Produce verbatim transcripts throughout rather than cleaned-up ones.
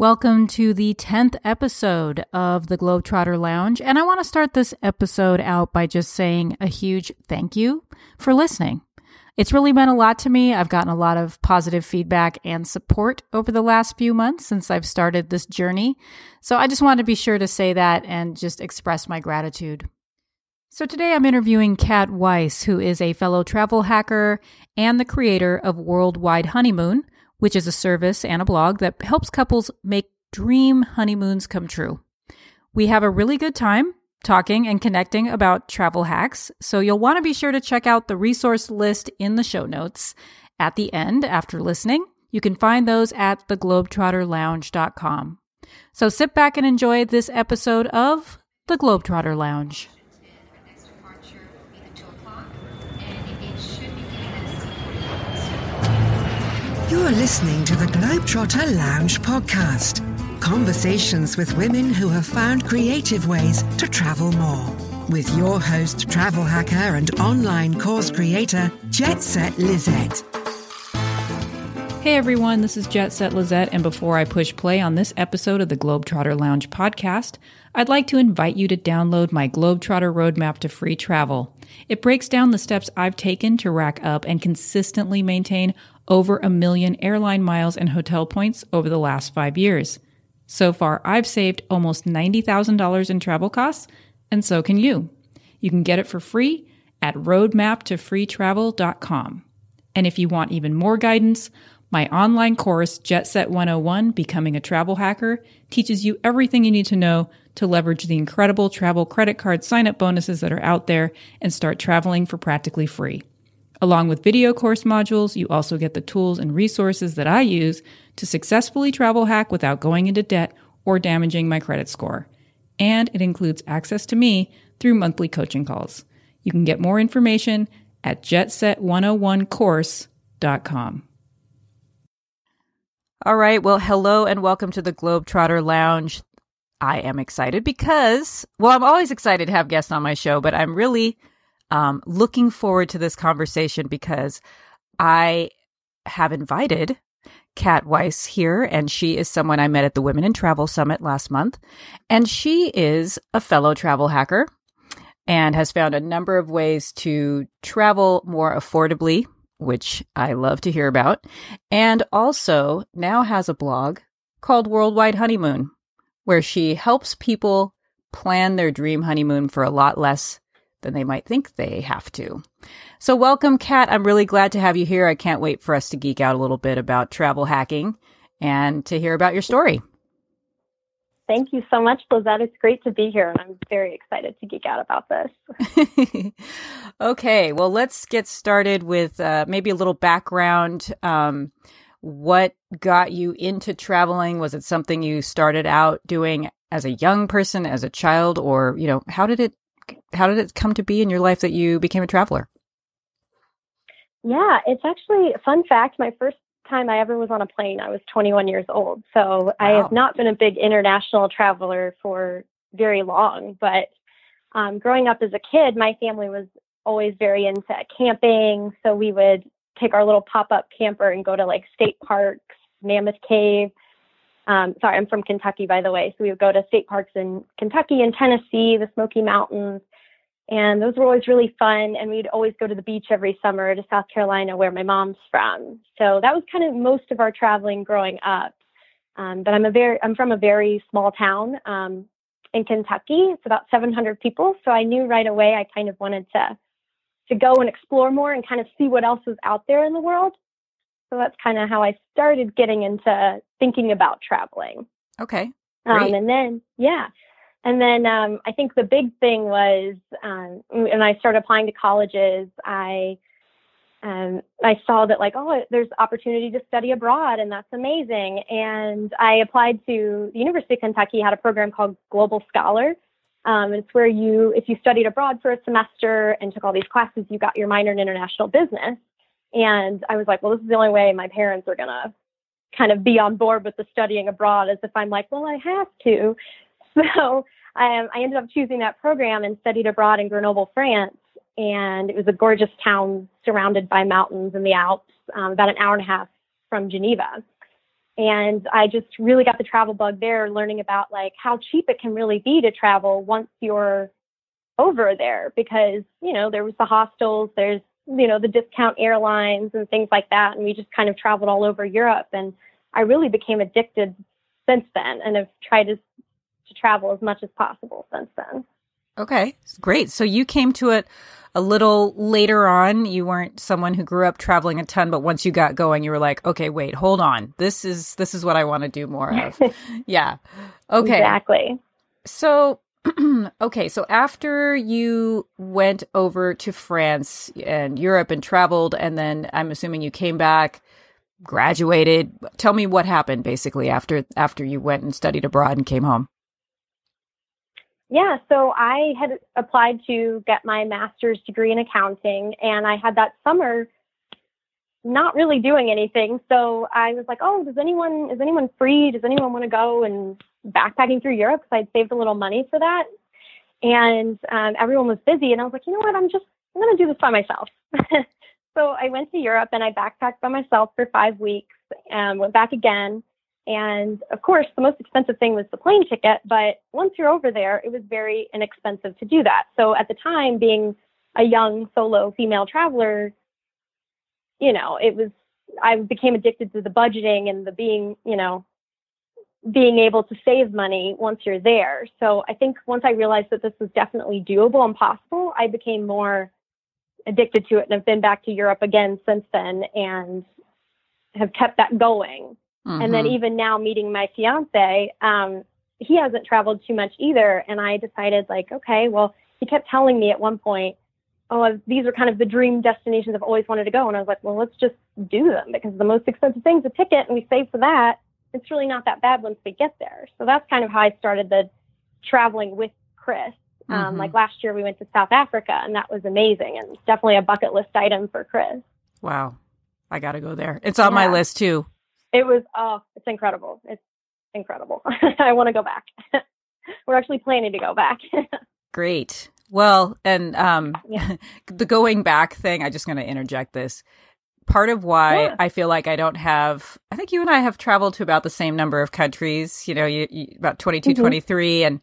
Welcome to the tenth episode of the Globetrotter Lounge, and I want to start this episode out by just saying a huge thank you for listening. It's really meant a lot to me. I've gotten a lot of positive feedback and support over the last few months since I've started this journey, so I just wanted to be sure to say that and just express my gratitude. So today I'm interviewing Kat Weiss, who is a fellow travel hacker and the creator of Worldwide Honeymoon, which is a service and a blog that helps couples make dream honeymoons come true. We have a really good time talking and connecting about travel hacks, so you'll want to be sure to check out the resource list in the show notes at the end after listening. You can find those at the globetrotter lounge dot com. So sit back and enjoy this episode of The Globetrotter Lounge. You're listening to the Globetrotter Lounge podcast. Conversations with women who have found creative ways to travel more. With your host, travel hacker and online course creator, Jetset Lizette. Hey everyone, this is Jetset Lizette, and before I push play on this episode of the Globetrotter Lounge podcast, I'd like to invite you to download my Globetrotter Roadmap to Free Travel. It breaks down the steps I've taken to rack up and consistently maintain over a million airline miles and hotel points over the last five years. So far, I've saved almost ninety thousand dollars in travel costs, and so can you. You can get it for free at roadmap to free travel dot com. And if you want even more guidance, my online course, Jet Set one oh one, Becoming a Travel Hacker, teaches you everything you need to know to leverage the incredible travel credit card sign-up bonuses that are out there and start traveling for practically free. Along with video course modules, you also get the tools and resources that I use to successfully travel hack without going into debt or damaging my credit score. And it includes access to me through monthly coaching calls. You can get more information at jet set one oh one course dot com. All right. Well, hello and welcome to the Globetrotter Lounge. I am excited because, well, I'm always excited to have guests on my show, but I'm really um, looking forward to this conversation because I have invited Kat Weiss here, and she is someone I met at the Women in Travel Summit last month, and she is a fellow travel hacker and has found a number of ways to travel more affordably, which I love to hear about, and also now has a blog called Worldwide Honeymoon, where she helps people plan their dream honeymoon for a lot less than they might think they have to. So welcome, Kat. I'm really glad to have you here. I can't wait for us to geek out a little bit about travel hacking and to hear about your story. Thank you so much, Lizette. It's great to be here, and I'm very excited to geek out about this. Okay, well, let's get started with uh, maybe a little background. Um, what got you into traveling? Was it something you started out doing as a young person, as a child, or you know, how did it how did it come to be in your life that you became a traveler? Yeah, it's actually a fun fact. My first time I ever was on a plane, I was twenty-one years old. So wow. I have not been a big international traveler for very long, but um, growing up as a kid, my family was always very into camping. So we would take our little pop-up camper and go to like state parks, Mammoth Cave. Um, sorry, I'm from Kentucky, by the way. So we would go to state parks in Kentucky and Tennessee, the Smoky Mountains. And those were always really fun. And we'd always go to the beach every summer to South Carolina, where my mom's from. So that was kind of most of our traveling growing up. Um, but I'm a very, I'm from a very small town um, in Kentucky. It's about seven hundred people. So I knew right away I kind of wanted to, to go and explore more and kind of see what else was out there in the world. So that's kind of how I started getting into thinking about traveling. Okay. Um, and then, yeah. And then um, I think the big thing was, um, when I started applying to colleges, I um, I saw that like, oh, there's opportunity to study abroad, and that's amazing. And I applied to the University of Kentucky, had a program called Global Scholar. Um, and it's where you, if you studied abroad for a semester and took all these classes, you got your minor in international business. And I was like, well, this is the only way my parents are going to kind of be on board with the studying abroad, as if I'm like, well, I have to. So um, I ended up choosing that program and studied abroad in Grenoble, France. And it was a gorgeous town surrounded by mountains in the Alps, um, about an hour and a half from Geneva. And I just really got the travel bug there, learning about like how cheap it can really be to travel once you're over there, because, you know, there was the hostels, there's, you know, the discount airlines and things like that. And we just kind of traveled all over Europe. And I really became addicted since then, and have tried to, to travel as much as possible since then. Okay, great. So you came to it a little later on. You weren't someone who grew up traveling a ton, but once you got going, you were like, okay, wait, hold on. This is this is what I want to do more of. Yeah. Okay. Exactly. So, okay, so after you went over to France and Europe and traveled, and then I'm assuming you came back, graduated. Tell me what happened basically after after you went and studied abroad and came home. Yeah, so I had applied to get my master's degree in accounting, and I had that summer not really doing anything. So I was like, oh, does anyone, is anyone free? Does anyone want to go and backpacking through Europe? Because I'd saved a little money for that. And um, everyone was busy. And I was like, you know what, I'm just, I'm going to do this by myself. So I went to Europe and I backpacked by myself for five weeks and went back again. And of course, the most expensive thing was the plane ticket. But once you're over there, it was very inexpensive to do that. So at the time, being a young solo female traveler, you know, it was, I became addicted to the budgeting and the being, you know, being able to save money once you're there. So I think once I realized that this was definitely doable and possible, I became more addicted to it, and have been back to Europe again since then and have kept that going. Mm-hmm. And then even now, meeting my fiance, um, he hasn't traveled too much either. And I decided, like, okay, well, he kept telling me at one point, oh, these are kind of the dream destinations I've always wanted to go. And I was like, well, let's just do them, because the most expensive thing's a ticket, and we save for that. It's really not that bad once we get there. So that's kind of how I started the traveling with Chris. Mm-hmm. Um, like last year we went to South Africa, and that was amazing, and definitely a bucket list item for Chris. Wow. I got to go there. It's on yeah. my list too. It was, oh, it's incredible. It's incredible. I want to go back. We're actually planning to go back. Great. Well, and um, yeah. the going back thing, I'm just going to interject this. Part of why yeah. I feel like I don't have, I think you and I have traveled to about the same number of countries, you know, you, you, about twenty-two, mm-hmm. twenty-three. And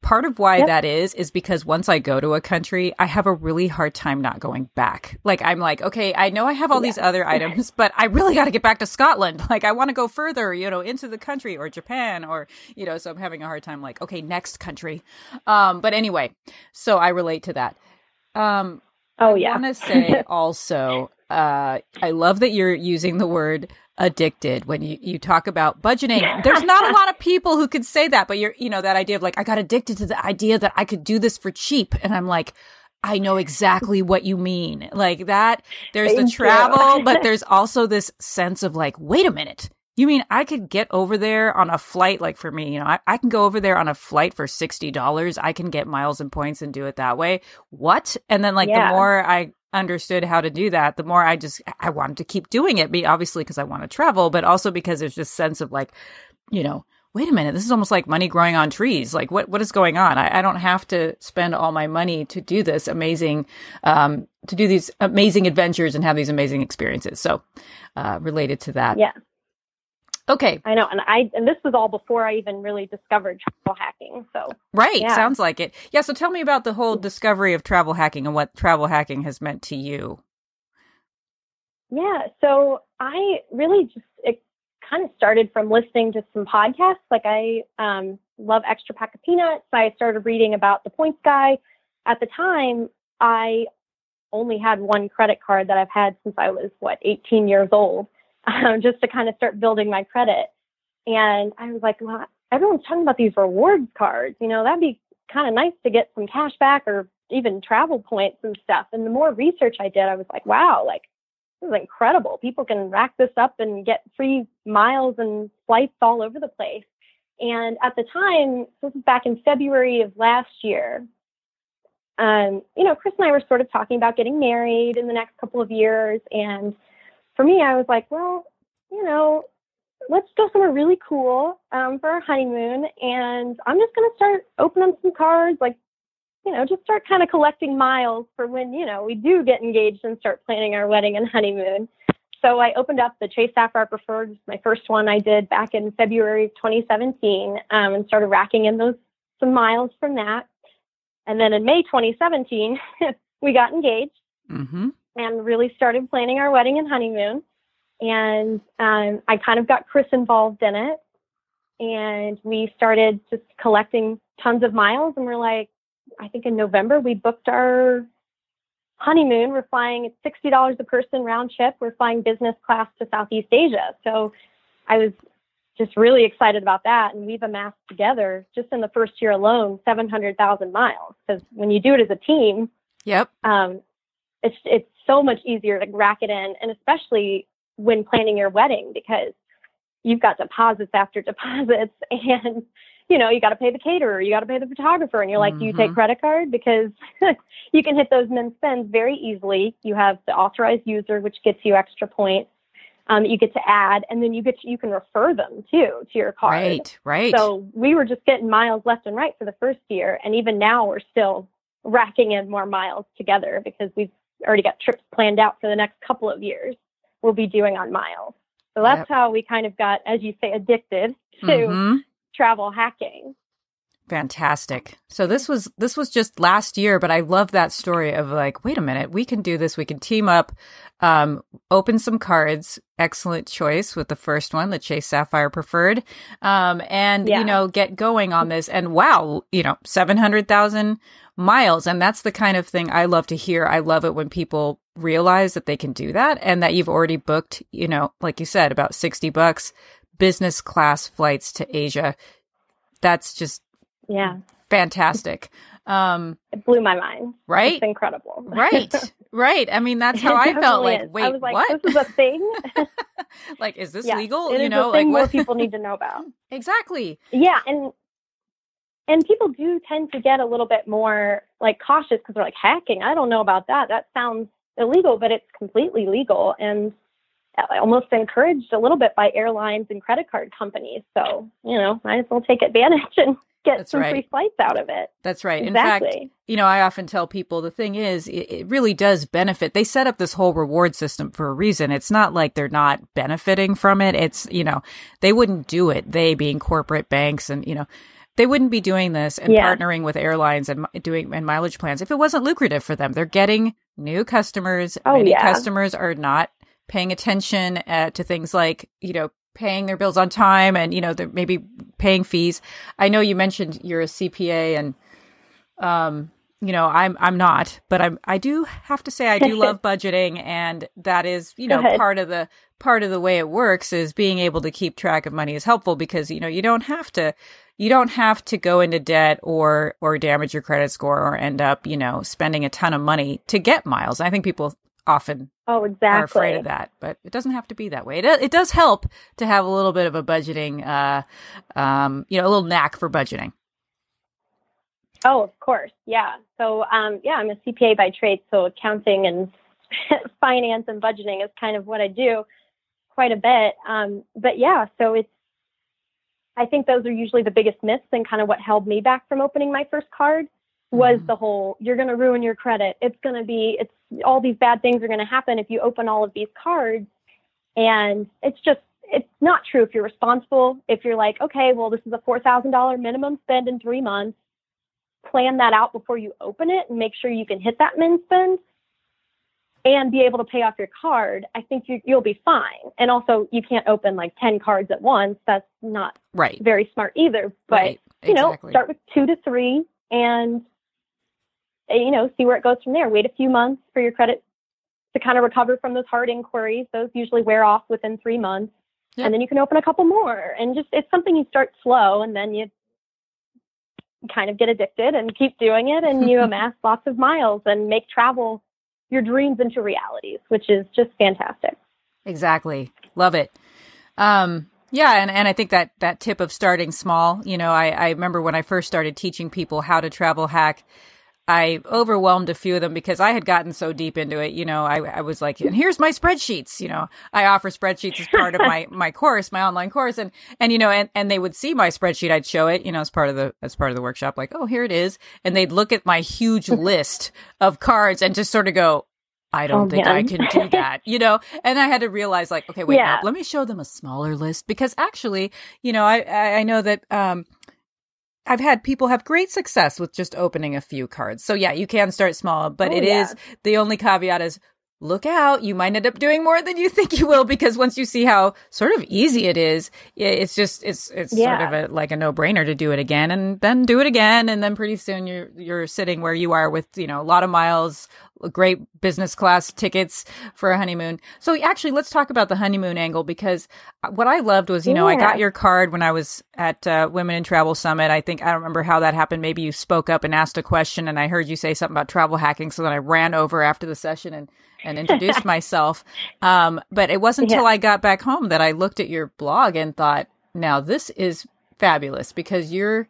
part of why yep. that is, is because once I go to a country, I have a really hard time not going back. Like, I'm like, okay, I know I have all yeah. these other items, but I really got to get back to Scotland. Like, I want to go further, you know, into the country, or Japan, or, you know, so I'm having a hard time, like, okay, next country. Um, but anyway, so I relate to that. Um, oh, yeah. I want to say also, uh, I love that you're using the word addicted when you, you talk about budgeting. There's not a lot of people who could say that, but you're, you know, that idea of like, I got addicted to the idea that I could do this for cheap. And I'm like, I know exactly what you mean. Like that, there's Thank the travel, but there's also this sense of like, wait a minute. You mean I could get over there on a flight? Like for me, you know, I, I can go over there on a flight for sixty dollars. I can get miles and points and do it that way. What? And then like yeah. the more I understood how to do that, the more I just, I wanted to keep doing it, obviously because I want to travel, but also because there's this sense of like, you know, wait a minute, this is almost like money growing on trees. Like what, what is going on? I, I don't have to spend all my money to do this amazing, um, to do these amazing adventures and have these amazing experiences. So uh, related to that. Yeah. Okay. I know. And I, and this was all before I even really discovered travel hacking. So, right. Yeah. Sounds like it. Yeah. So tell me about the whole discovery of travel hacking and what travel hacking has meant to you. Yeah. So I really just, it kind of started from listening to some podcasts. Like I um, love Extra Pack of Peanuts. I started reading about the points guy. At the time, I only had one credit card that I've had since I was, what, eighteen years old. Um, just to kind of start building my credit. And I was like, well, everyone's talking about these reward cards. You know, that'd be kind of nice to get some cash back or even travel points and stuff. And the more research I did, I was like, wow, like this is incredible. People can rack this up and get free miles and flights all over the place. And at the time, this was back in February of last year, um, you know, Chris and I were sort of talking about getting married in the next couple of years. And for me, I was like, well, you know, let's go somewhere really cool um, for our honeymoon. And I'm just going to start opening some cards, like, you know, just start kind of collecting miles for when, you know, we do get engaged and start planning our wedding and honeymoon. So I opened up the Chase Sapphire Preferred, my first one I did back in February of twenty seventeen, um, and started racking in those some miles from that. And then in May twenty seventeen, we got engaged mm-hmm. and really started planning our wedding and honeymoon. And um, I kind of got Chris involved in it. And we started just collecting tons of miles. And we're like, I think in November, we booked our honeymoon. We're flying at sixty dollars a person round trip. We're flying business class to Southeast Asia. So I was just really excited about that. And we've amassed together, just in the first year alone, seven hundred thousand miles. Because when you do it as a team, yep, um, it's it's so much easier to rack it in. And especially when planning your wedding, because you've got deposits after deposits, and you know, you got to pay the caterer, you got to pay the photographer. And you're like, mm-hmm. do you take credit card? Because you can hit those min spends very easily. You have the authorized user, which gets you extra points. Um, you get to add, and then you get, to, you can refer them too, to your card. Right, right. So we were just getting miles left and right for the first year. And even now we're still racking in more miles together, because we've already got trips planned out for the next couple of years we'll be doing on miles. So that's yep. how we kind of got, as you say, addicted to mm-hmm. travel hacking. Fantastic. So this was this was just last year, but I love that story of like, wait a minute, we can do this. We can team up, um, open some cards. Excellent choice with the first one, the Chase Sapphire Preferred, um, and yeah. you know, get going on this. And wow, you know, seven hundred thousand miles, and that's the kind of thing I love to hear. I love it when people realize that they can do that, and that you've already booked, you know, like you said, about sixty bucks business class flights to Asia. That's just yeah. fantastic. Um, it blew my mind. Right? It's incredible. Right. Right. I mean, that's how I felt. Like, is. wait, I was like, what? This is a thing. Like, is this yeah, legal? It you is know, a thing like what more people need to know about. Exactly. Yeah. And, and people do tend to get a little bit more like cautious, because they're like, hacking, I don't know about that. That sounds illegal, but it's completely legal. And almost encouraged a little bit by airlines and credit card companies. So, you know, might as well take advantage and get That's some right. free flights out of it. That's right. Exactly. In fact, you know, I often tell people the thing is, it, it really does benefit. They set up this whole reward system for a reason. It's not like they're not benefiting from it. It's, you know, they wouldn't do it. They being corporate banks and, you know, they wouldn't be doing this and yeah. partnering with airlines and doing and mileage plans if it wasn't lucrative for them. They're getting new customers. Oh, Many yeah. customers are not paying attention uh, to things like, you know, paying their bills on time and, you know, they're maybe paying fees. I know you mentioned you're a C P A and, um, you know, I'm, I'm not, but I'm, I do have to say I do love budgeting, and that is, you know, part of the, part of the way it works is being able to keep track of money is helpful, because, you know, you don't have to, you don't have to go into debt or, or damage your credit score or end up, you know, spending a ton of money to get miles. I think people often oh, exactly. are afraid of that, but it doesn't have to be that way. It, it does help to have a little bit of a budgeting, uh, um, you know, a little knack for budgeting. Oh, of course. Yeah. So, um, yeah, I'm a C P A by trade. So accounting and finance and budgeting is kind of what I do quite a bit. Um, but yeah, so it's, I think those are usually the biggest myths, and kind of what held me back from opening my first card was the whole, you're going to ruin your credit. It's going to be, it's all these bad things are going to happen if you open all of these cards. And it's just, it's not true. If you're responsible, if you're like, okay, well, this is a four thousand dollars minimum spend in three months, plan that out before you open it and make sure you can hit that min spend and be able to pay off your card. I think you, you'll be fine. And also you can't open like ten cards at once. That's not right. very smart either, but right. exactly. you know, start with two to three and you know, see where it goes from there. Wait a few months for your credit to kind of recover from those hard inquiries. Those usually wear off within three months. Yep. And then you can open a couple more. And just, it's something you start slow and then you kind of get addicted and keep doing it. And you amass lots of miles and make travel your dreams into realities, which is just fantastic. Exactly. Love it. Um, Yeah. And, and I think that that tip of starting small, you know, I, I remember when I first started teaching people how to travel hack, I overwhelmed a few of them because I had gotten so deep into it. You know, I, I was like, and here's my spreadsheets. You know, I offer spreadsheets as part of my, my course, my online course. And, and, you know, and, and they would see my spreadsheet. I'd show it, you know, as part of the, as part of the workshop, like, oh, here it is. And they'd look at my huge list of cards and just sort of go, I don't oh, think man. I can do that, you know? And I had to realize like, okay, wait, yeah. no, let me show them a smaller list, because actually, you know, I, I know that, um, I've had people have great success with just opening a few cards. So yeah, you can start small, but oh, it yeah. is, the only caveat is look out. You might end up doing more than you think you will, because once you see how sort of easy it is, it's just, it's, it's yeah. sort of a, like a no brainer to do it again and then do it again. And then pretty soon you're, you're sitting where you are with, you know, a lot of miles, great business class tickets for a honeymoon. So actually, let's talk about the honeymoon angle, because what I loved was, you know, yeah. I got your card when I was at uh, Women in Travel Summit. I think, I don't remember how that happened. Maybe you spoke up and asked a question and I heard you say something about travel hacking. So then I ran over after the session and, and introduced myself. Um, but it wasn't until yeah. I got back home that I looked at your blog and thought, now this is fabulous, because you're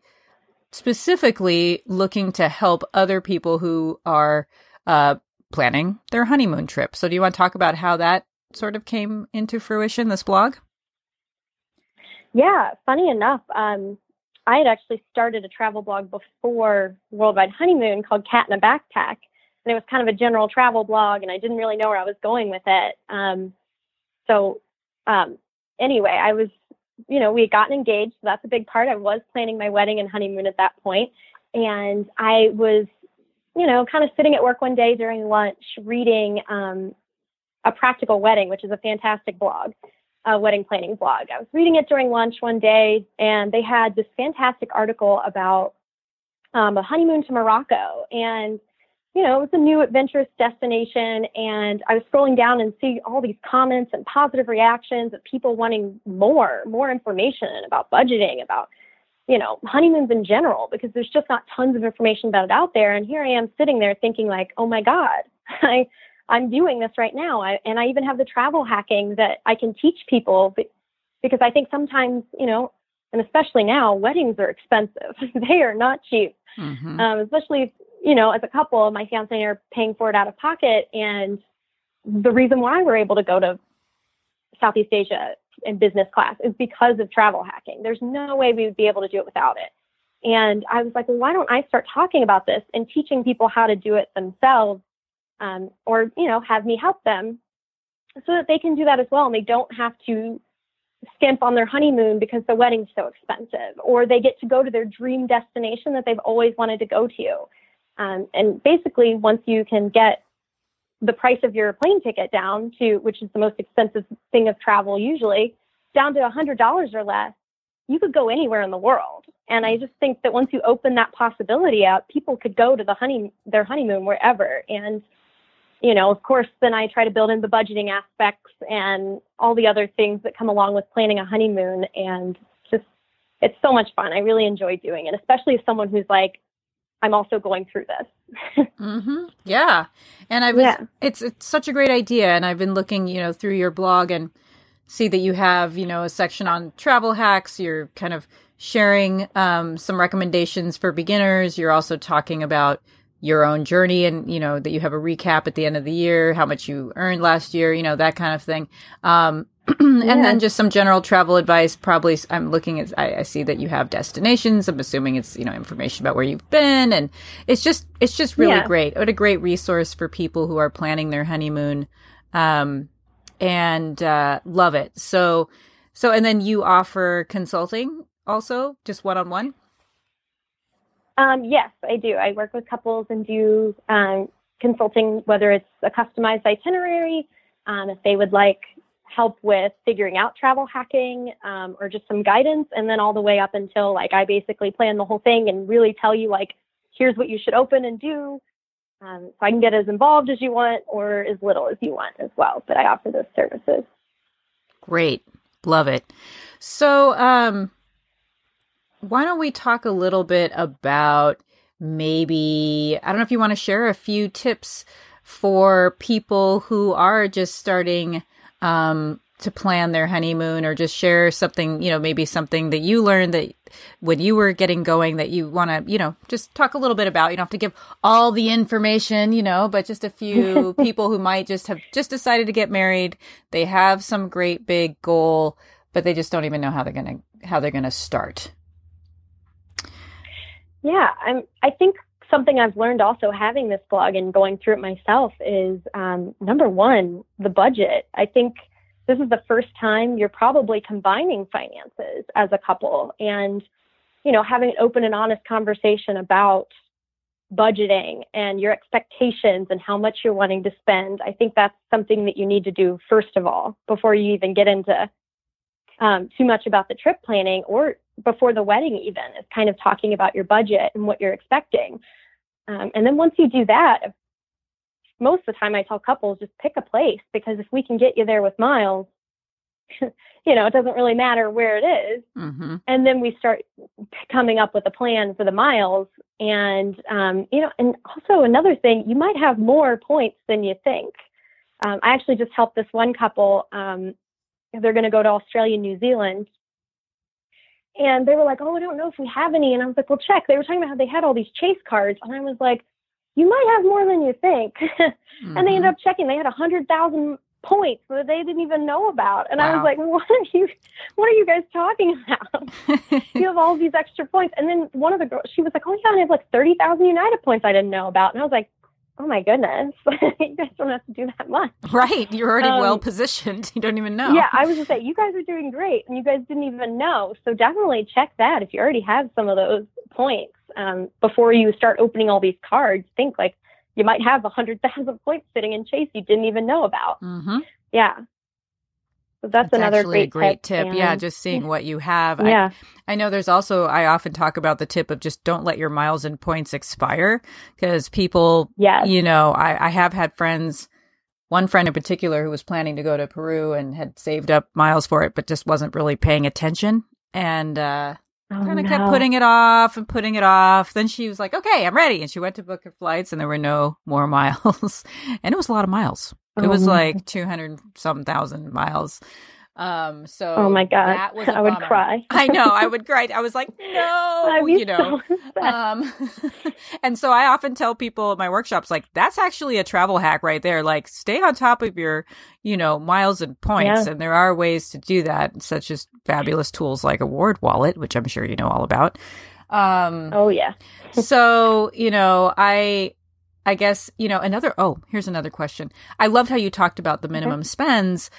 specifically looking to help other people who are Uh, planning their honeymoon trip. So do you want to talk about how that sort of came into fruition, this blog? Yeah, funny enough, um, I had actually started a travel blog before Worldwide Honeymoon called Cat in a Backpack. And it was kind of a general travel blog, and I didn't really know where I was going with it. Um, so um, anyway, I was, you know, we had gotten engaged. So that's a big part. I was planning my wedding and honeymoon at that point. And I was you know, kind of sitting at work one day during lunch, reading um, A Practical Wedding, which is a fantastic blog, a wedding planning blog. I was reading it during lunch one day, and they had this fantastic article about um, a honeymoon to Morocco. And, you know, it was a new adventurous destination. And I was scrolling down and see all these comments and positive reactions of people wanting more, more information about budgeting, about you know, honeymoons in general, because there's just not tons of information about it out there. And here I am sitting there thinking like, oh my God, I, I'm doing this right now. I, and I even have the travel hacking that I can teach people, because I think sometimes, you know, and especially now, weddings are expensive. They are not cheap, mm-hmm. um, especially, if, you know, as a couple, my fiance and I are paying for it out of pocket. And the reason why we're able to go to Southeast Asia in business class is because of travel hacking. There's no way we would be able to do it without it. And I was like, well, why don't I start talking about this and teaching people how to do it themselves, um, or, you know, have me help them so that they can do that as well. And they don't have to skimp on their honeymoon because the wedding's so expensive, or they get to go to their dream destination that they've always wanted to go to. Um, and basically, once you can get the price of your plane ticket down to, which is the most expensive thing of travel usually, down to one hundred dollars or less, you could go anywhere in the world. And I just think that once you open that possibility up, people could go to the honey, their honeymoon wherever. And, you know, of course, then I try to build in the budgeting aspects and all the other things that come along with planning a honeymoon. And just, it's so much fun. I really enjoy doing it, especially as someone who's like, I'm also going through this. mm-hmm. Yeah. And I was, yeah. it's, it's such a great idea. And I've been looking, you know, through your blog and see that you have, you know, a section on travel hacks. You're kind of sharing um, some recommendations for beginners. You're also talking about your own journey and, you know, that you have a recap at the end of the year, how much you earned last year, you know, that kind of thing. Um, and yeah. then just some general travel advice. Probably I'm looking at, I, I see that you have destinations. I'm assuming it's, you know, information about where you've been, and it's just, it's just really yeah. great. What a great resource for people who are planning their honeymoon. Um, and, uh, love it. So, so, and then you offer consulting also, just one-on-one. Um, yes, I do. I work with couples and do um, consulting, whether it's a customized itinerary, um, if they would like help with figuring out travel hacking, um, or just some guidance, and then all the way up until like I basically plan the whole thing and really tell you like, here's what you should open and do. Um, so I can get as involved as you want or as little as you want as well. But I offer those services. Great. Love it. So, um, why don't we talk a little bit about maybe, I don't know if you want to share a few tips for people who are just starting um, to plan their honeymoon, or just share something, you know, maybe something that you learned that when you were getting going that you want to, you know, just talk a little bit about. You don't have to give all the information, you know, but just a few people who might just have just decided to get married. They have some great big goal, but they just don't even know how they're going to, how they're going to start. Yeah, I'm, I think something I've learned also having this blog and going through it myself is, um, number one, the budget. I think this is the first time you're probably combining finances as a couple and, you know, having an open and honest conversation about budgeting and your expectations and how much you're wanting to spend. I think that's something that you need to do first of all, before you even get into um, too much about the trip planning, or before the wedding even, is kind of talking about your budget and what you're expecting. Um, and then once you do that, most of the time I tell couples, just pick a place, because if we can get you there with miles, you know, it doesn't really matter where it is. Mm-hmm. And then we start coming up with a plan for the miles. And, um, you know, and also another thing, you might have more points than you think. Um, I actually just helped this one couple. Um, they're going to go to Australia and New Zealand. And they were like, oh, I don't know if we have any. And I was like, well, check. They were talking about how they had all these Chase cards. And I was like, you might have more than you think. Mm-hmm. And they ended up checking. They had one hundred thousand points that they didn't even know about. And wow. I was like, what are you, what are you guys talking about? You have all these extra points. And then one of the girls, she was like, oh, yeah, I have like thirty thousand United points I didn't know about. And I was like, oh, my goodness. You guys don't have to do that much. Right. You're already um, well positioned. You don't even know. Yeah, I was going to say, you guys are doing great, and you guys didn't even know. So definitely check that. If you already have some of those points, um, before you start opening all these cards, think like you might have one hundred thousand points sitting in Chase you didn't even know about. Mm-hmm. Yeah. So that's, that's another great, a great tip. tip. Yeah, just seeing what you have. Yeah. I, I know there's also, I often talk about the tip of just don't let your miles and points expire, because people, yes. you know, I, I have had friends, one friend in particular who was planning to go to Peru and had saved up miles for it, but just wasn't really paying attention. And uh, oh, kind of no. kept putting it off and putting it off. Then she was like, okay, I'm ready. And she went to book her flights and there were no more miles. And it was a lot of miles. It was like two hundred some thousand miles. Um, so oh my God, that was a I would bummer. cry. I know, I would cry. I was like, no, you know. So um, and so I often tell people at my workshops, like, that's actually a travel hack right there. Like, stay on top of your, you know, miles and points. Yeah. And there are ways to do that, such as fabulous tools like Award Wallet, which I'm sure you know all about. Um, oh, yeah. So, you know, I... I guess, you know, another, oh, here's another question. I loved how you talked about the minimum okay. spends.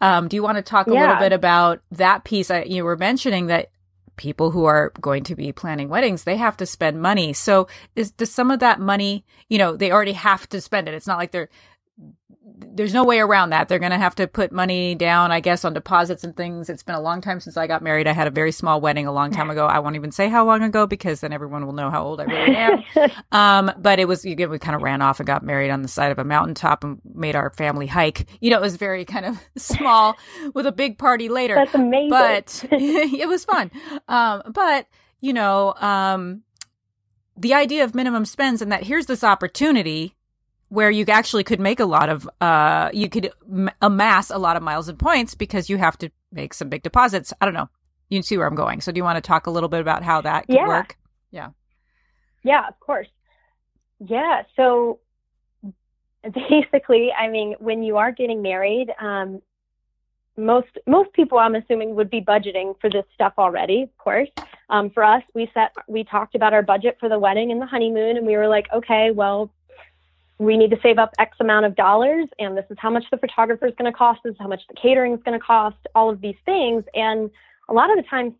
Um, do you want to talk a yeah. little bit about that piece? I, you were mentioning that people who are going to be planning weddings, they have to spend money. So is, does some of that money, you know, they already have to spend it. It's not like they're, there's no way around that. They're going to have to put money down, I guess, on deposits and things. It's been a long time since I got married. I had a very small wedding a long time ago. I won't even say how long ago, because then everyone will know how old I really am. um, but it was, you get, we kind of ran off and got married on the side of a mountaintop and made our family hike. You know, it was very kind of small with a big party later. That's amazing. But it was fun. Um, but, you know, um, the idea of minimum spends and that here's this opportunity where you actually could make a lot of, uh, you could m- amass a lot of miles and points because you have to make some big deposits. I don't know. You see where I'm going. So do you want to talk a little bit about how that could yeah. work? Yeah. Yeah, of course. Yeah. So basically, I mean, when you are getting married, um, most, most people I'm assuming would be budgeting for this stuff already. Of course. Um, for us, we set, we talked about our budget for the wedding and the honeymoon, and we were like, okay, well, we need to save up X amount of dollars, and this is how much the photographer is going to cost, this is how much the catering is going to cost, all of these things. And a lot of the times,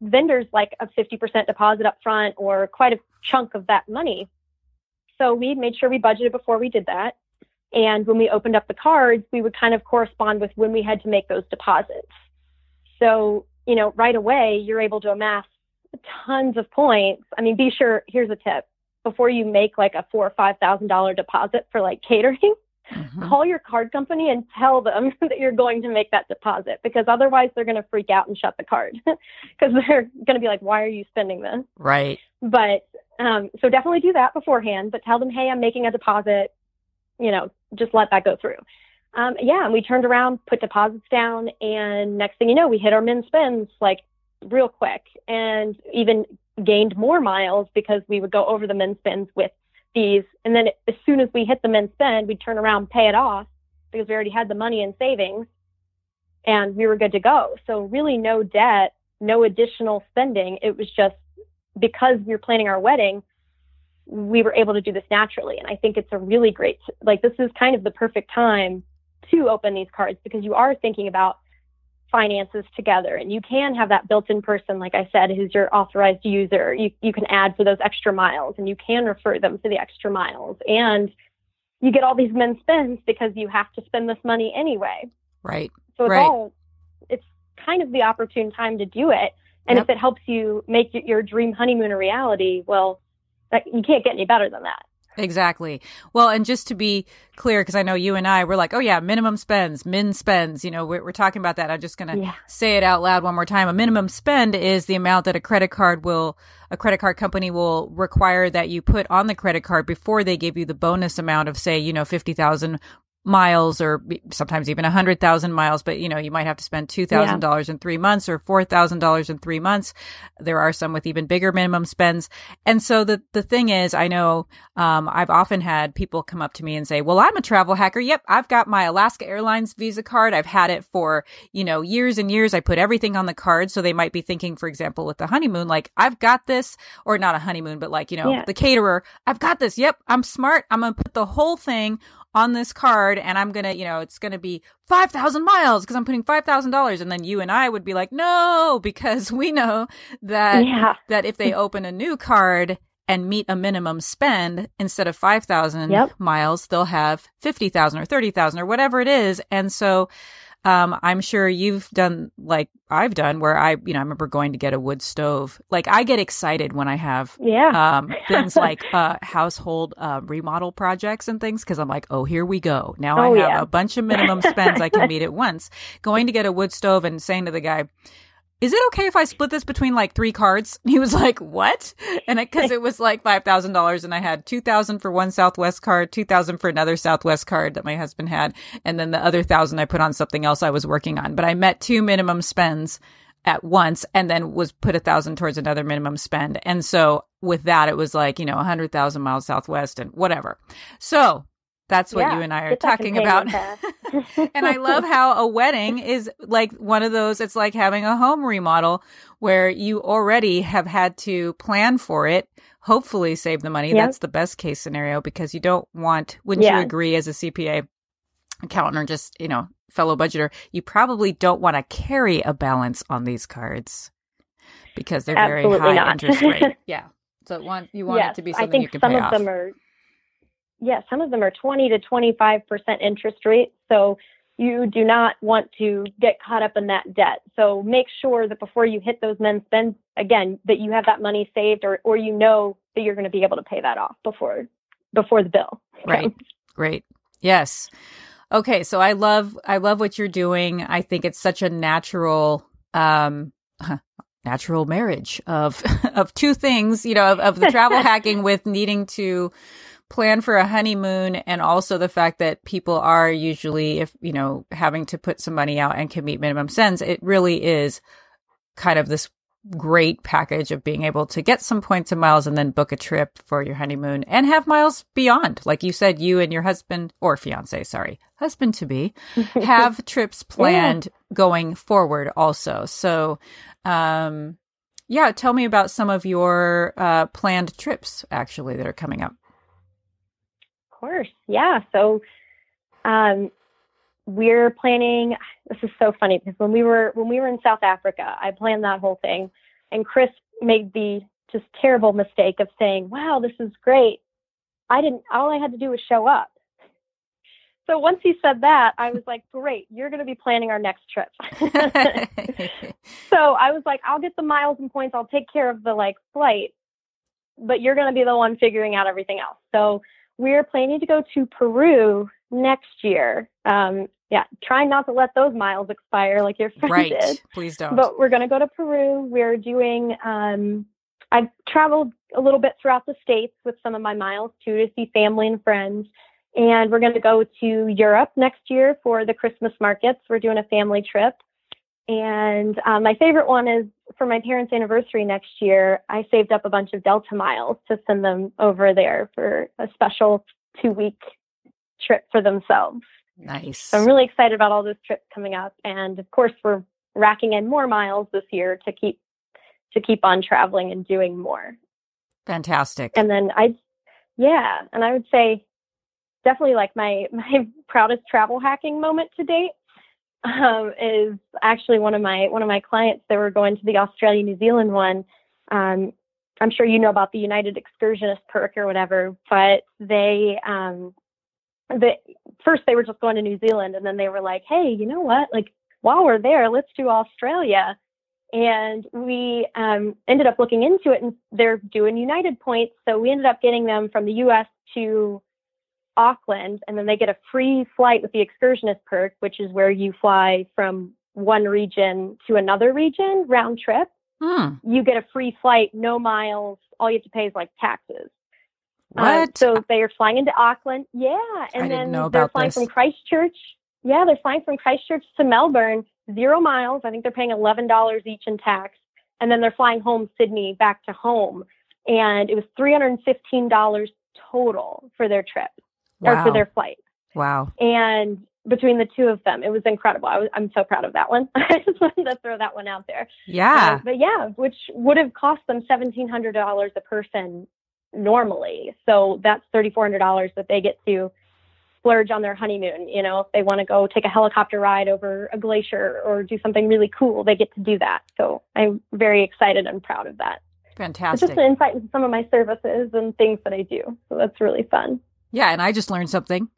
vendors like a fifty percent deposit up front or quite a chunk of that money. So we made sure we budgeted before we did that. And when we opened up the cards, we would kind of correspond with when we had to make those deposits. So, you know, right away, you're able to amass tons of points. I mean, be sure, here's a tip. Before you make like a four or five thousand dollar deposit for like catering, mm-hmm. call your card company and tell them that you're going to make that deposit, because otherwise they're going to freak out and shut the card because they're going to be like, why are you spending this? Right. But um, so definitely do that beforehand, but tell them, hey, I'm making a deposit, you know, just let that go through. Um, yeah. And we turned around, put deposits down, and next thing you know, we hit our min spends like real quick, and even gained more miles because we would go over the min spends with these. And then as soon as we hit the min spend, we'd turn around, pay it off, because we already had the money in savings and we were good to go. So really no debt, no additional spending. It was just because we were planning our wedding, we were able to do this naturally. And I think it's a really great, like, this is kind of the perfect time to open these cards, because you are thinking about finances together, and you can have that built-in person, like I said, who's your authorized user. You you can add for those extra miles, and you can refer them for the extra miles, and you get all these min spends because you have to spend this money anyway. Right. So it's right. all, it's kind of the opportune time to do it. And yep. if it helps you make your dream honeymoon a reality, well, that, you can't get any better than that. Exactly. Well, and just to be clear, because I know you and I were like, oh, yeah, minimum spends, min spends. You know, we're, we're talking about that. I'm just going to yeah. say it out loud one more time. A minimum spend is the amount that a credit card will a credit card company will require that you put on the credit card before they give you the bonus amount of, say, you know, fifty thousand miles or sometimes even one hundred thousand miles. But, you know, you might have to spend two thousand dollars yeah. in three months or four thousand dollars in three months. There are some with even bigger minimum spends. And so the, the thing is, I know um, I've often had people come up to me and say, well, I'm a travel hacker. Yep. I've got my Alaska Airlines Visa card. I've had it for, you know, years and years. I put everything on the card. So they might be thinking, for example, with the honeymoon, like, I've got this, or not a honeymoon, but like, you know, yeah. the caterer, I've got this. Yep. I'm smart. I'm going to put the whole thing on this card, and I'm going to, you know, it's going to be five thousand miles because I'm putting five thousand dollars. And then you and I would be like, no, because we know that yeah. that if they open a new card and meet a minimum spend, instead of five thousand yep. miles, they'll have fifty thousand or thirty thousand or whatever it is. And so um, I'm sure you've done like I've done where I, you know, I remember going to get a wood stove. Like, I get excited when I have yeah. um, things like uh, household uh, remodel projects and things, because I'm like, oh, here we go. Now oh, I have yeah. a bunch of minimum spends I can meet at once. Going to get a wood stove and saying to the guy, is it okay if I split this between like three cards? He was like, what? And because it, it was like five thousand dollars, and I had two thousand dollars for one Southwest card, two thousand dollars for another Southwest card that my husband had. And then the other one thousand dollars I put on something else I was working on. But I met two minimum spends at once, and then was put one thousand dollars towards another minimum spend. And so with that, it was like, you know, one hundred thousand miles Southwest and whatever. So that's what yeah, you and I are talking about. And I love how a wedding is like one of those, it's like having a home remodel where you already have had to plan for it, hopefully save the money. Yep. That's the best case scenario, because you don't want, wouldn't yeah. you agree, as a C P A accountant or just, you know, fellow budgeter, you probably don't want to carry a balance on these cards because they're Absolutely very high not. interest rate. Yeah. So it want, you want yes, it to be something I think you can some pay of off. Them are- Yeah, some of them are twenty to twenty-five percent interest rate. So you do not want to get caught up in that debt. So make sure that before you hit those min spends, again, that you have that money saved, or, or you know that you're going to be able to pay that off before before the bill. Okay? Right. Great. Yes. Okay. So I love I love what you're doing. I think it's such a natural um huh. natural marriage of of two things, you know, of, of the travel hacking with needing to plan for a honeymoon, and also the fact that people are usually, if you know, having to put some money out and can meet minimum spends. It really is kind of this great package of being able to get some points and miles and then book a trip for your honeymoon and have miles beyond. Like you said, you and your husband or fiance, sorry, husband to be, have trips planned yeah. going forward also. So, um, yeah, tell me about some of your uh, planned trips actually that are coming up. Course. Yeah. So um, we're planning, this is so funny because when we were, when we were in South Africa, I planned that whole thing, and Chris made the just terrible mistake of saying, wow, this is great. I didn't, all I had to do was show up. So once he said that, I was like, great, you're going to be planning our next trip. So I was like, I'll get the miles and points. I'll take care of the like flight, but you're going to be the one figuring out everything else. So we're planning to go to Peru next year. Um, yeah, trying not to let those miles expire like your friend right. did. Please don't. But we're going to go to Peru. We're doing, um, I've traveled a little bit throughout the States with some of my miles too, to see family and friends. And we're going to go to Europe next year for the Christmas markets. We're doing a family trip. And um, my favorite one is for my parents' anniversary next year. I saved up a bunch of Delta miles to send them over there for a special two-week trip for themselves. Nice. So I'm really excited about all those trips coming up, and of course, we're racking in more miles this year to keep to keep on traveling and doing more. Fantastic. And then I Yeah. And I would say definitely like my, my proudest travel hacking moment to date um, is actually one of my, one of my clients that were going to the Australia, New Zealand one. Um, I'm sure you know about the United Excursionist perk or whatever, but they, um, the first they were just going to New Zealand, and then they were like, hey, you know what? Like, while we're there, let's do Australia. And we um, ended up looking into it, and they're doing United points. So we ended up getting them from the U S to Auckland, and then they get a free flight with the excursionist perk, which is where you fly from one region to another region, round trip. Hmm. You get a free flight, no miles. All you have to pay is like taxes. What? Uh, so they are flying into Auckland. Yeah. And I then they're flying this. from Christchurch. Yeah. They're flying from Christchurch to Melbourne, zero miles. I think they're paying eleven dollars each in tax. And then they're flying home, Sydney, back to home. And it was three hundred fifteen dollars total for their trip wow. or for their flight. Wow. And between the two of them, it was incredible. I was, I'm so proud of that one. I just wanted to throw that one out there. Yeah. Uh, but yeah, which would have cost them seventeen hundred dollars a person normally. So that's thirty-four hundred dollars that they get to splurge on their honeymoon. You know, if they want to go take a helicopter ride over a glacier or do something really cool, they get to do that. So I'm very excited and proud of that. Fantastic. It's just an insight into some of my services and things that I do. So that's really fun. Yeah. And I just learned something.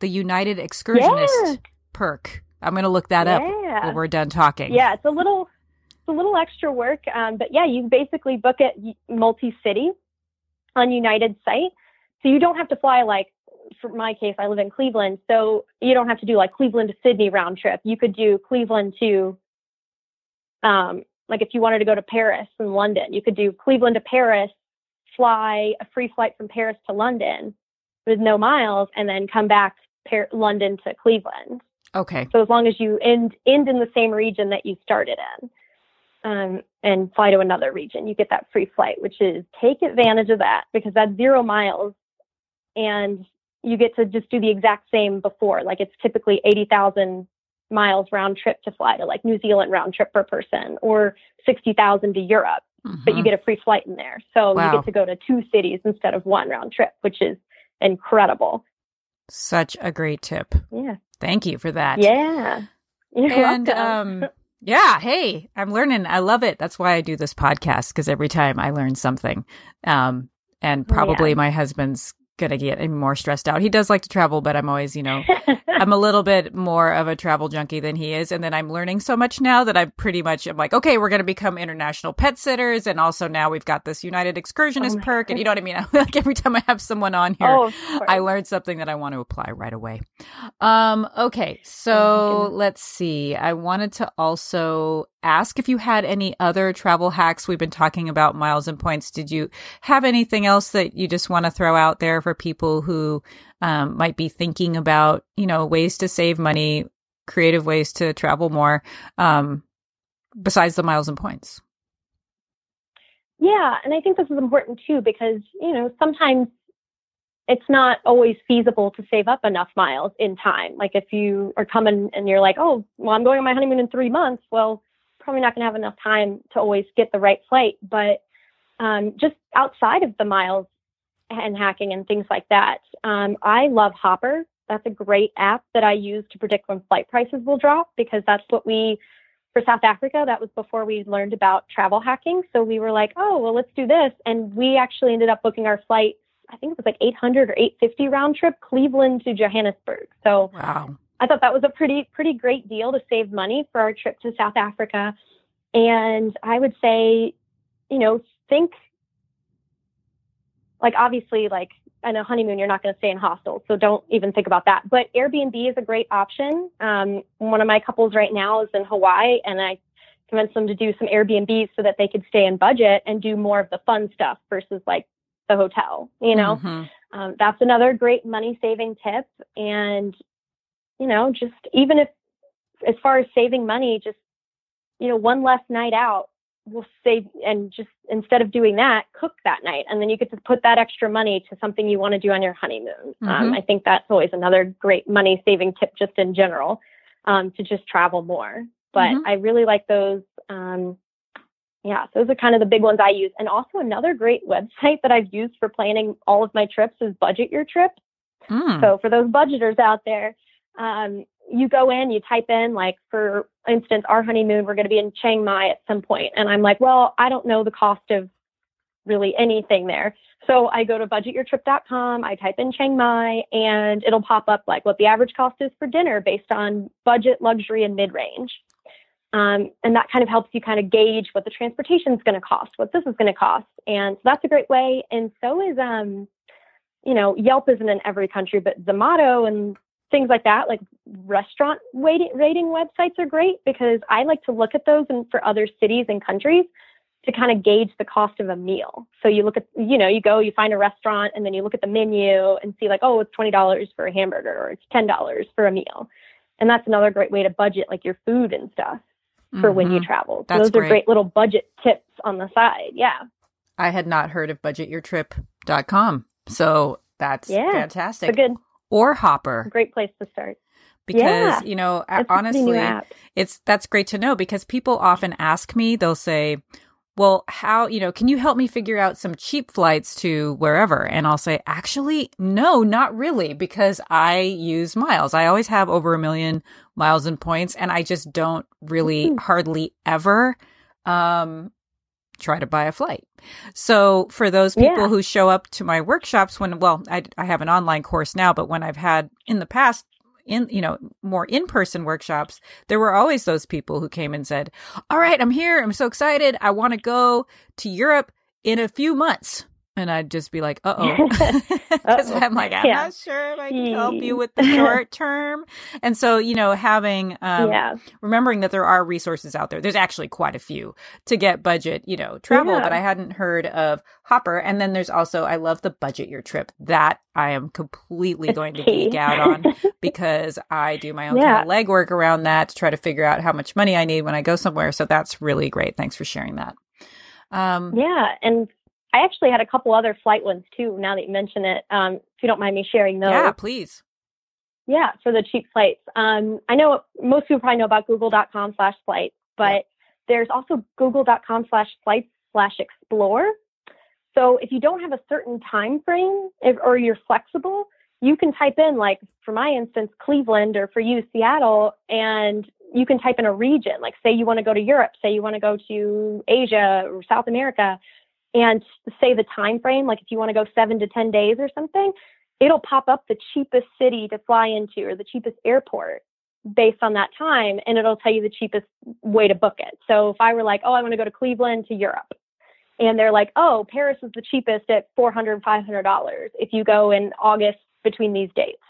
The United Excursionist yeah. perk. I'm going to look that yeah. up when we're done talking. Yeah. It's a little, it's a little extra work. Um, but yeah, you basically book it multi-city on United site. So you don't have to fly, like, for my case, I live in Cleveland. So you don't have to do like Cleveland to Sydney round trip. You could do Cleveland to, um, like if you wanted to go to Paris and London, you could do Cleveland to Paris, fly a free flight from Paris to London with no miles, and then come back Par- London to Cleveland. Okay. So as long as you end, end in the same region that you started in. Um, and fly to another region, you get that free flight, which is take advantage of that because that's zero miles and you get to just do the exact same before. Like it's typically eighty thousand miles round trip to fly to like New Zealand round trip per person or sixty thousand to Europe, mm-hmm. but you get a free flight in there. So wow. you get to go to two cities instead of one round trip, which is incredible. Such a great tip. Yeah. Thank you for that. Yeah. You're and, welcome. um, Yeah. Hey, I'm learning. I love it. That's why I do this podcast, because every time I learn something. Um, and probably yeah. my husband's going to get more stressed out. He does like to travel, but I'm always, you know, I'm a little bit more of a travel junkie than he is. And then I'm learning so much now that I'm pretty much I'm like, okay, we're going to become international pet sitters. And also now we've got this United Excursionist oh perk. And you know what I mean? Like every time I have someone on here, oh, I learn something that I want to apply right away. Um, okay. So oh, let's see. I wanted to also ask if you had any other travel hacks. We've been talking about miles and points. Did you have anything else that you just want to throw out there for people who um, might be thinking about, you know, ways to save money, creative ways to travel more, um, besides the miles and points? Yeah. And I think this is important too, because, you know, sometimes it's not always feasible to save up enough miles in time. Like if you are coming and you're like, oh, well, I'm going on my honeymoon in three months. Well, probably not going to have enough time to always get the right flight, but um, just outside of the miles and hacking and things like that. Um, I love Hopper. That's a great app that I use to predict when flight prices will drop, because that's what we, for South Africa, that was before we learned about travel hacking. So we were like, oh, well, let's do this. And we actually ended up booking our flight. I think it was like eight hundred or eight fifty round trip, Cleveland to Johannesburg. So wow. I thought that was a pretty, pretty great deal to save money for our trip to South Africa. And I would say, you know, think like, obviously, like on a honeymoon, you're not going to stay in hostels. So don't even think about that. But Airbnb is a great option. Um, one of my couples right now is in Hawaii, and I convinced them to do some Airbnbs so that they could stay in budget and do more of the fun stuff versus like the hotel, you know, mm-hmm. um, that's another great money saving tip. And, you know, just even if, as far as saving money, just, you know, one less night out will save, and just instead of doing that, cook that night. And then you get to put that extra money to something you want to do on your honeymoon. Mm-hmm. Um, I think that's always another great money saving tip just in general, um, to just travel more. But mm-hmm. I really like those, um, Yeah, those are kind of the big ones I use. And also another great website that I've used for planning all of my trips is Budget Your Trip. Mm. So for those budgeters out there, um, you go in, you type in, like, for instance, our honeymoon, we're going to be in Chiang Mai at some point. And I'm like, well, I don't know the cost of really anything there. So I go to budget your trip dot com, I type in Chiang Mai, and it'll pop up like what the average cost is for dinner based on budget, luxury, and mid-range. Um, and that kind of helps you kind of gauge what the transportation is going to cost, what this is going to cost. And so that's a great way. And so is, um, you know, Yelp isn't in every country, but Zomato and things like that, like restaurant rating, rating websites are great because I like to look at those and for other cities and countries to kind of gauge the cost of a meal. So you look at, you know, you go, you find a restaurant and then you look at the menu and see like, oh, it's twenty dollars for a hamburger or it's ten dollars for a meal. And that's another great way to budget like your food and stuff. For mm-hmm. when you travel. So those great. are great little budget tips on the side. Yeah. I had not heard of budget your trip dot com. So that's yeah, fantastic. Good, or Hopper. Great place to start. Because, yeah. you know, it's honestly, it's that's great to know because people often ask me, they'll say, well, how, you know, can you help me figure out some cheap flights to wherever? And I'll say, actually, no, not really, because I use miles. I always have over a million miles and points, and I just don't really hardly ever um, try to buy a flight. So for those people yeah. who show up to my workshops when, well, I, I have an online course now, but when I've had in the past, in, you know, more in-person workshops, there were always those people who came and said, all right, I'm here. I'm so excited. I want to go to Europe in a few months. And I'd just be like, uh-oh. Because I'm like, I'm yeah. not sure if I can help you with the short term. And so, you know, having, um, yeah. remembering that there are resources out there. There's actually quite a few to get budget, you know, travel, yeah. but I hadn't heard of Hopper. And then there's also, I love the Budget Your Trip. That I am completely it's going key. to geek out on because I do my own yeah. kind of legwork around that to try to figure out how much money I need when I go somewhere. So that's really great. Thanks for sharing that. Um, yeah. And I actually had a couple other flight ones too, now that you mention it, um, if you don't mind me sharing those. Yeah, please. Yeah, for the cheap flights. Um, I know most people probably know about google dot com slash flights, but yeah. there's also google dot com slash flights slash explore. So if you don't have a certain time frame if, or you're flexible, you can type in, like for my instance, Cleveland, or for you, Seattle, and you can type in a region. Like say you want to go to Europe, say you want to go to Asia or South America, and say the time frame, like if you want to go seven to ten days or something, it'll pop up the cheapest city to fly into or the cheapest airport based on that time. And it'll tell you the cheapest way to book it. So if I were like, oh, I want to go to Cleveland to Europe. And they're like, oh, Paris is the cheapest at four hundred dollars, five hundred dollars if you go in August between these dates.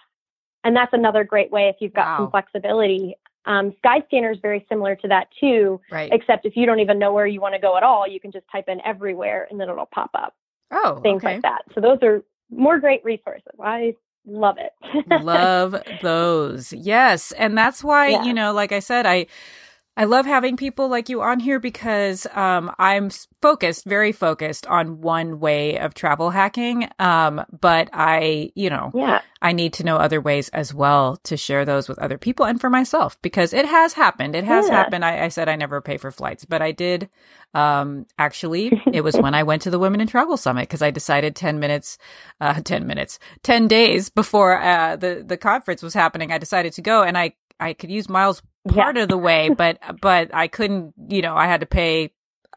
And that's another great way if you've got wow. some flexibility. Um, Skyscanner is very similar to that too, right. except if you don't even know where you want to go at all, you can just type in everywhere and then it'll pop up. Oh, Things okay. like that. So those are more great resources. I love it. Love those. Yes. And that's why, yeah. you know, like I said, I, I love having people like you on here because um, I'm focused, very focused on one way of travel hacking. Um, but I, you know, yeah. I need to know other ways as well to share those with other people and for myself because it has happened. It has yeah. happened. I, I said I never pay for flights, but I did. Um, actually, it was when I went to the Women in Travel Summit because I decided ten minutes, uh, ten minutes, ten days before uh, the, the conference was happening, I decided to go and I I could use miles part yeah. of the way, but but I couldn't, you know, I had to pay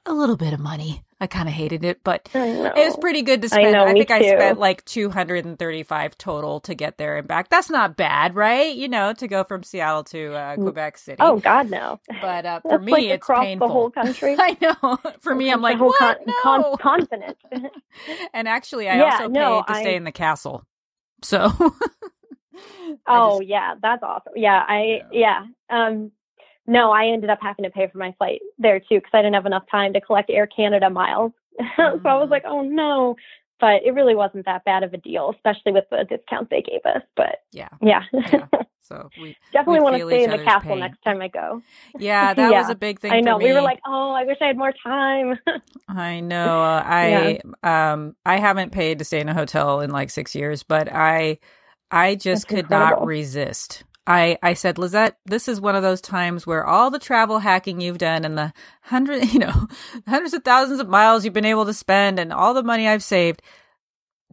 a little bit of money. I kind of hated it, but it was pretty good to spend. I, know, I think too. I spent like two hundred thirty-five total to get there and back. That's not bad, right? You know, to go from Seattle to uh, Quebec City. Oh, God, no. But uh, for That's me, like it's across painful. The whole country. I know. For me, I'm like, whole what? Con- no. con- confident. And actually, I yeah, also paid no, to I... stay in the castle. So... Oh just, yeah, that's awesome. Yeah, I yeah. yeah. Um, no, I ended up having to pay for my flight there too because I didn't have enough time to collect Air Canada miles. Mm. So I was like, oh no. But it really wasn't that bad of a deal, especially with the discount they gave us. But yeah, yeah. yeah. So we definitely we want to stay in the castle pain. Next time I go. Yeah, that yeah. was a big thing. I know for me. We were like, oh, I wish I had more time. I know. Uh, I yeah. um, I haven't paid to stay in a hotel in like six years, but I. I just That's could incredible. Not resist. I, I said, Lizette, this is one of those times where all the travel hacking you've done and the hundred, you know, hundreds of thousands of miles you've been able to spend and all the money I've saved,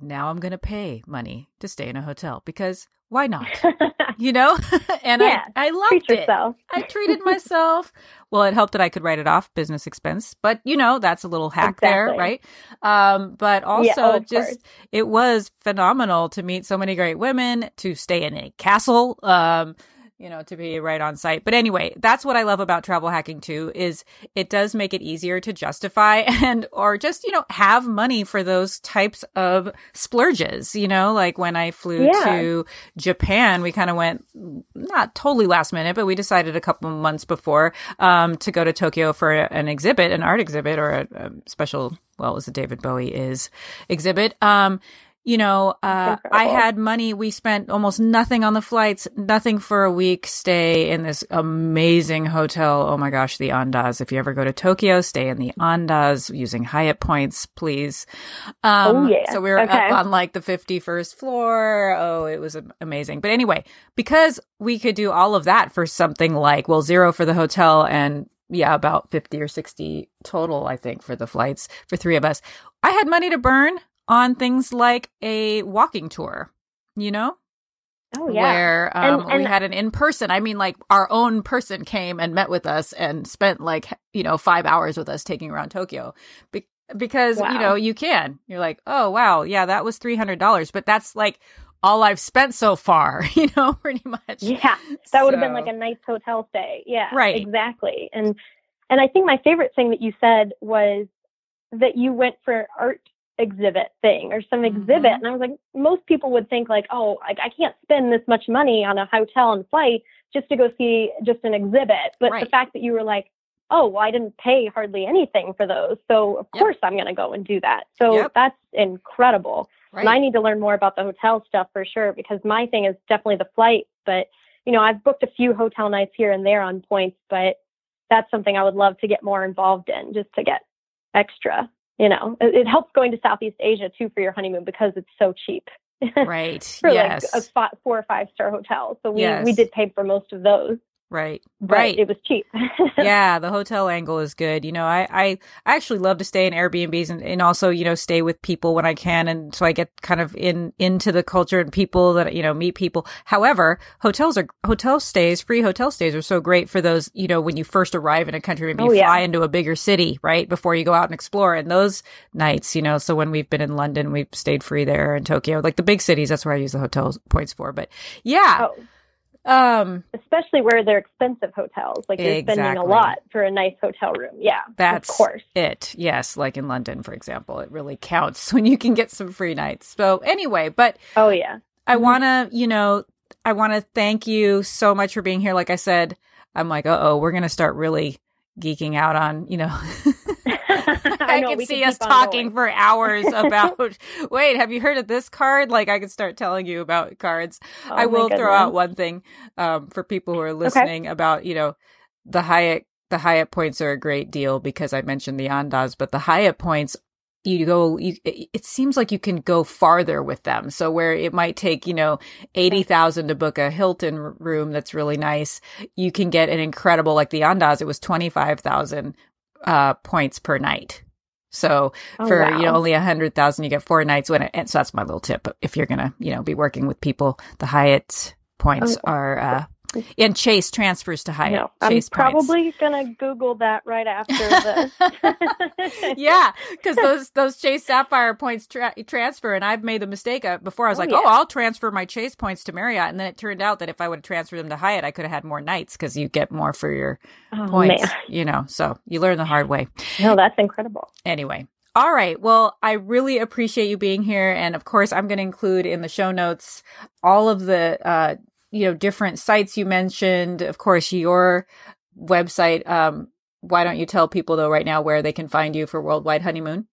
now I'm going to pay money to stay in a hotel because why not? You know? And yeah, I, I loved it. Yourself. I treated myself. Well, it helped that I could write it off business expense, but you know, that's a little hack exactly. there, right? Um, but also yeah, oh, just, course. It was phenomenal to meet so many great women, to stay in a castle, um, you know, to be right on site. But anyway, that's what I love about travel hacking too, is it does make it easier to justify and, or just, you know, have money for those types of splurges, you know, like when I flew yeah. to Japan, we kind of went not totally last minute, but we decided a couple months before um, to go to Tokyo for an exhibit, an art exhibit or a, a special, well, it was a David Bowie is exhibit. Um, You know, uh, I had money. We spent almost nothing on the flights, nothing for a week stay in this amazing hotel. Oh my gosh, the Andaz. If you ever go to Tokyo, stay in the Andaz using Hyatt points, please. Um, oh, yeah. So we were okay. up on like the fifty-first floor. Oh, it was amazing. But anyway, because we could do all of that for something like, well, zero for the hotel and yeah, about fifty or sixty total, I think, for the flights for three of us. I had money to burn on things like a walking tour, you know? Oh, yeah. Where um, and, and we had an in-person, I mean, like our own person came and met with us and spent like, you know, five hours with us taking around Tokyo. Be- because, wow. you know, you can. You're like, oh, wow, yeah, that was three hundred dollars. But that's like all I've spent so far, you know, pretty much. Yeah, that would so. have been like a nice hotel stay. Yeah, right. Exactly. And and I think my favorite thing that you said was that you went for art exhibit thing or some exhibit. Mm-hmm. And I was like, most people would think like, oh, I, I can't spend this much money on a hotel and flight just to go see just an exhibit. But right. the fact that you were like, oh, well, I didn't pay hardly anything for those. So of yep. course I'm going to go and do that. So yep. that's incredible. Right. And I need to learn more about the hotel stuff for sure, because my thing is definitely the flight, but you know, I've booked a few hotel nights here and there on points, but that's something I would love to get more involved in just to get extra. You know, it helps going to Southeast Asia too for your honeymoon because it's so cheap. Right. for yes. like a spot, four or five star hotel. So we, yes. we did pay for most of those. Right. Right. It was cheap. Yeah. The hotel angle is good. You know, I, I, I actually love to stay in Airbnbs and, and also, you know, stay with people when I can. And so I get kind of in, into the culture and people that, you know, meet people. However, hotels are hotel stays, free hotel stays are so great for those, you know, when you first arrive in a country, maybe oh, you fly yeah. into a bigger city, right? Before you go out and explore. And those nights, you know, so when we've been in London, we've stayed free there in Tokyo, like the big cities, that's where I use the hotel points for. But yeah. Oh. Um, especially where they're expensive hotels, like you're exactly. spending a lot for a nice hotel room. Yeah, that's of course it. Yes, like in London, for example, it really counts when you can get some free nights. So anyway, but oh yeah, I mm-hmm. want to, you know, I want to thank you so much for being here. Like I said, I'm like, uh oh, we're gonna start really geeking out on, you know. I, I know, can see can us talking going. for hours about, wait, have you heard of this card? Like I could start telling you about cards. Oh, I will throw out one thing um, for people who are listening okay. about, you know, the Hyatt, the Hyatt points are a great deal because I mentioned the Andaz, but the Hyatt points, you go, you, it seems like you can go farther with them. So where it might take, you know, eighty thousand to book a Hilton room that's really nice, you can get an incredible, like the Andaz, it was twenty-five thousand uh, points per night. So oh, for, wow. you know, only a hundred thousand, you get four nights. When it, and so that's my little tip. If you're going to, you know, be working with people, the Hyatt points oh. are, uh, and Chase transfers to Hyatt. No, I'm Chase probably going to Google that right after this. Yeah, because those those Chase Sapphire points tra- transfer, and I've made the mistake uh, before. I was oh, like, yeah. oh, I'll transfer my Chase points to Marriott, and then it turned out that if I would have transferred them to Hyatt, I could have had more nights because you get more for your oh, points. Man. You know, so you learn the hard way. No, that's incredible. Anyway. All right. Well, I really appreciate you being here, and of course, I'm going to include in the show notes all of the uh you know, different sites you mentioned, of course, your website. Um, why don't you tell people though right now where they can find you for Worldwide Honeymoon?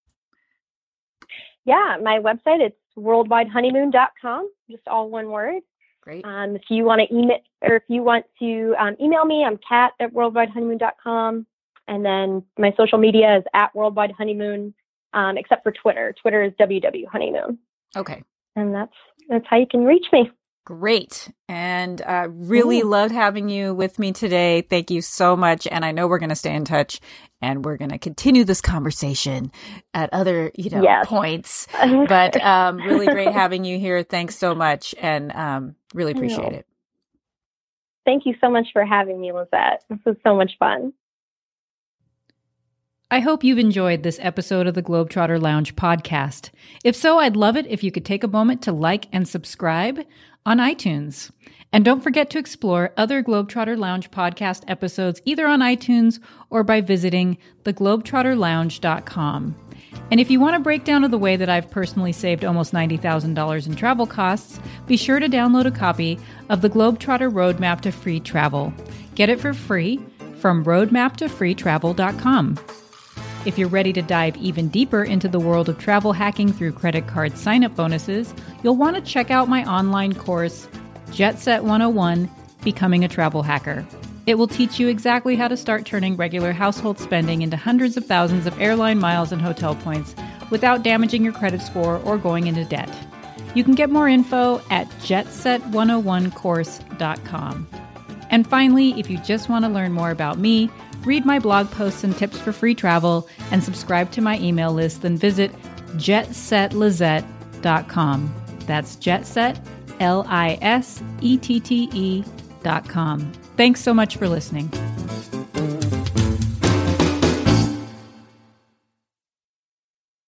Yeah, my website, it's worldwide honeymoon dot com, just all one word. Great. Um, if you want to email or if you want to um, email me, I'm Kat at worldwide honeymoon dot com. And then my social media is at Worldwide Honeymoon, um, except for Twitter. Twitter is W W Honeymoon. Okay. And that's that's how you can reach me. Great. And I uh, really Ooh. loved having you with me today. Thank you so much. And I know we're going to stay in touch and we're going to continue this conversation at other, you know, yes. points. But um, really great having you here. Thanks so much. And um, really appreciate it. Thank you so much for having me, Lizette. This was so much fun. I hope you've enjoyed this episode of the Globetrotter Lounge podcast. If so, I'd love it if you could take a moment to like and subscribe on iTunes. And don't forget to explore other Globetrotter Lounge podcast episodes either on iTunes or by visiting the globetrotter lounge dot com. And if you want a breakdown of the way that I've personally saved almost ninety thousand dollars in travel costs, be sure to download a copy of the Globetrotter Roadmap to Free Travel. Get it for free from roadmap to free travel dot com. If you're ready to dive even deeper into the world of travel hacking through credit card sign-up bonuses, you'll want to check out my online course, Jet Set one oh one, Becoming a Travel Hacker. It will teach you exactly how to start turning regular household spending into hundreds of thousands of airline miles and hotel points without damaging your credit score or going into debt. You can get more info at jet set one oh one course dot com. And finally, if you just want to learn more about me, read my blog posts and tips for free travel, and subscribe to my email list, then visit jet set lizette dot com. That's Jetset, L I S E T T E dot com. Thanks so much for listening.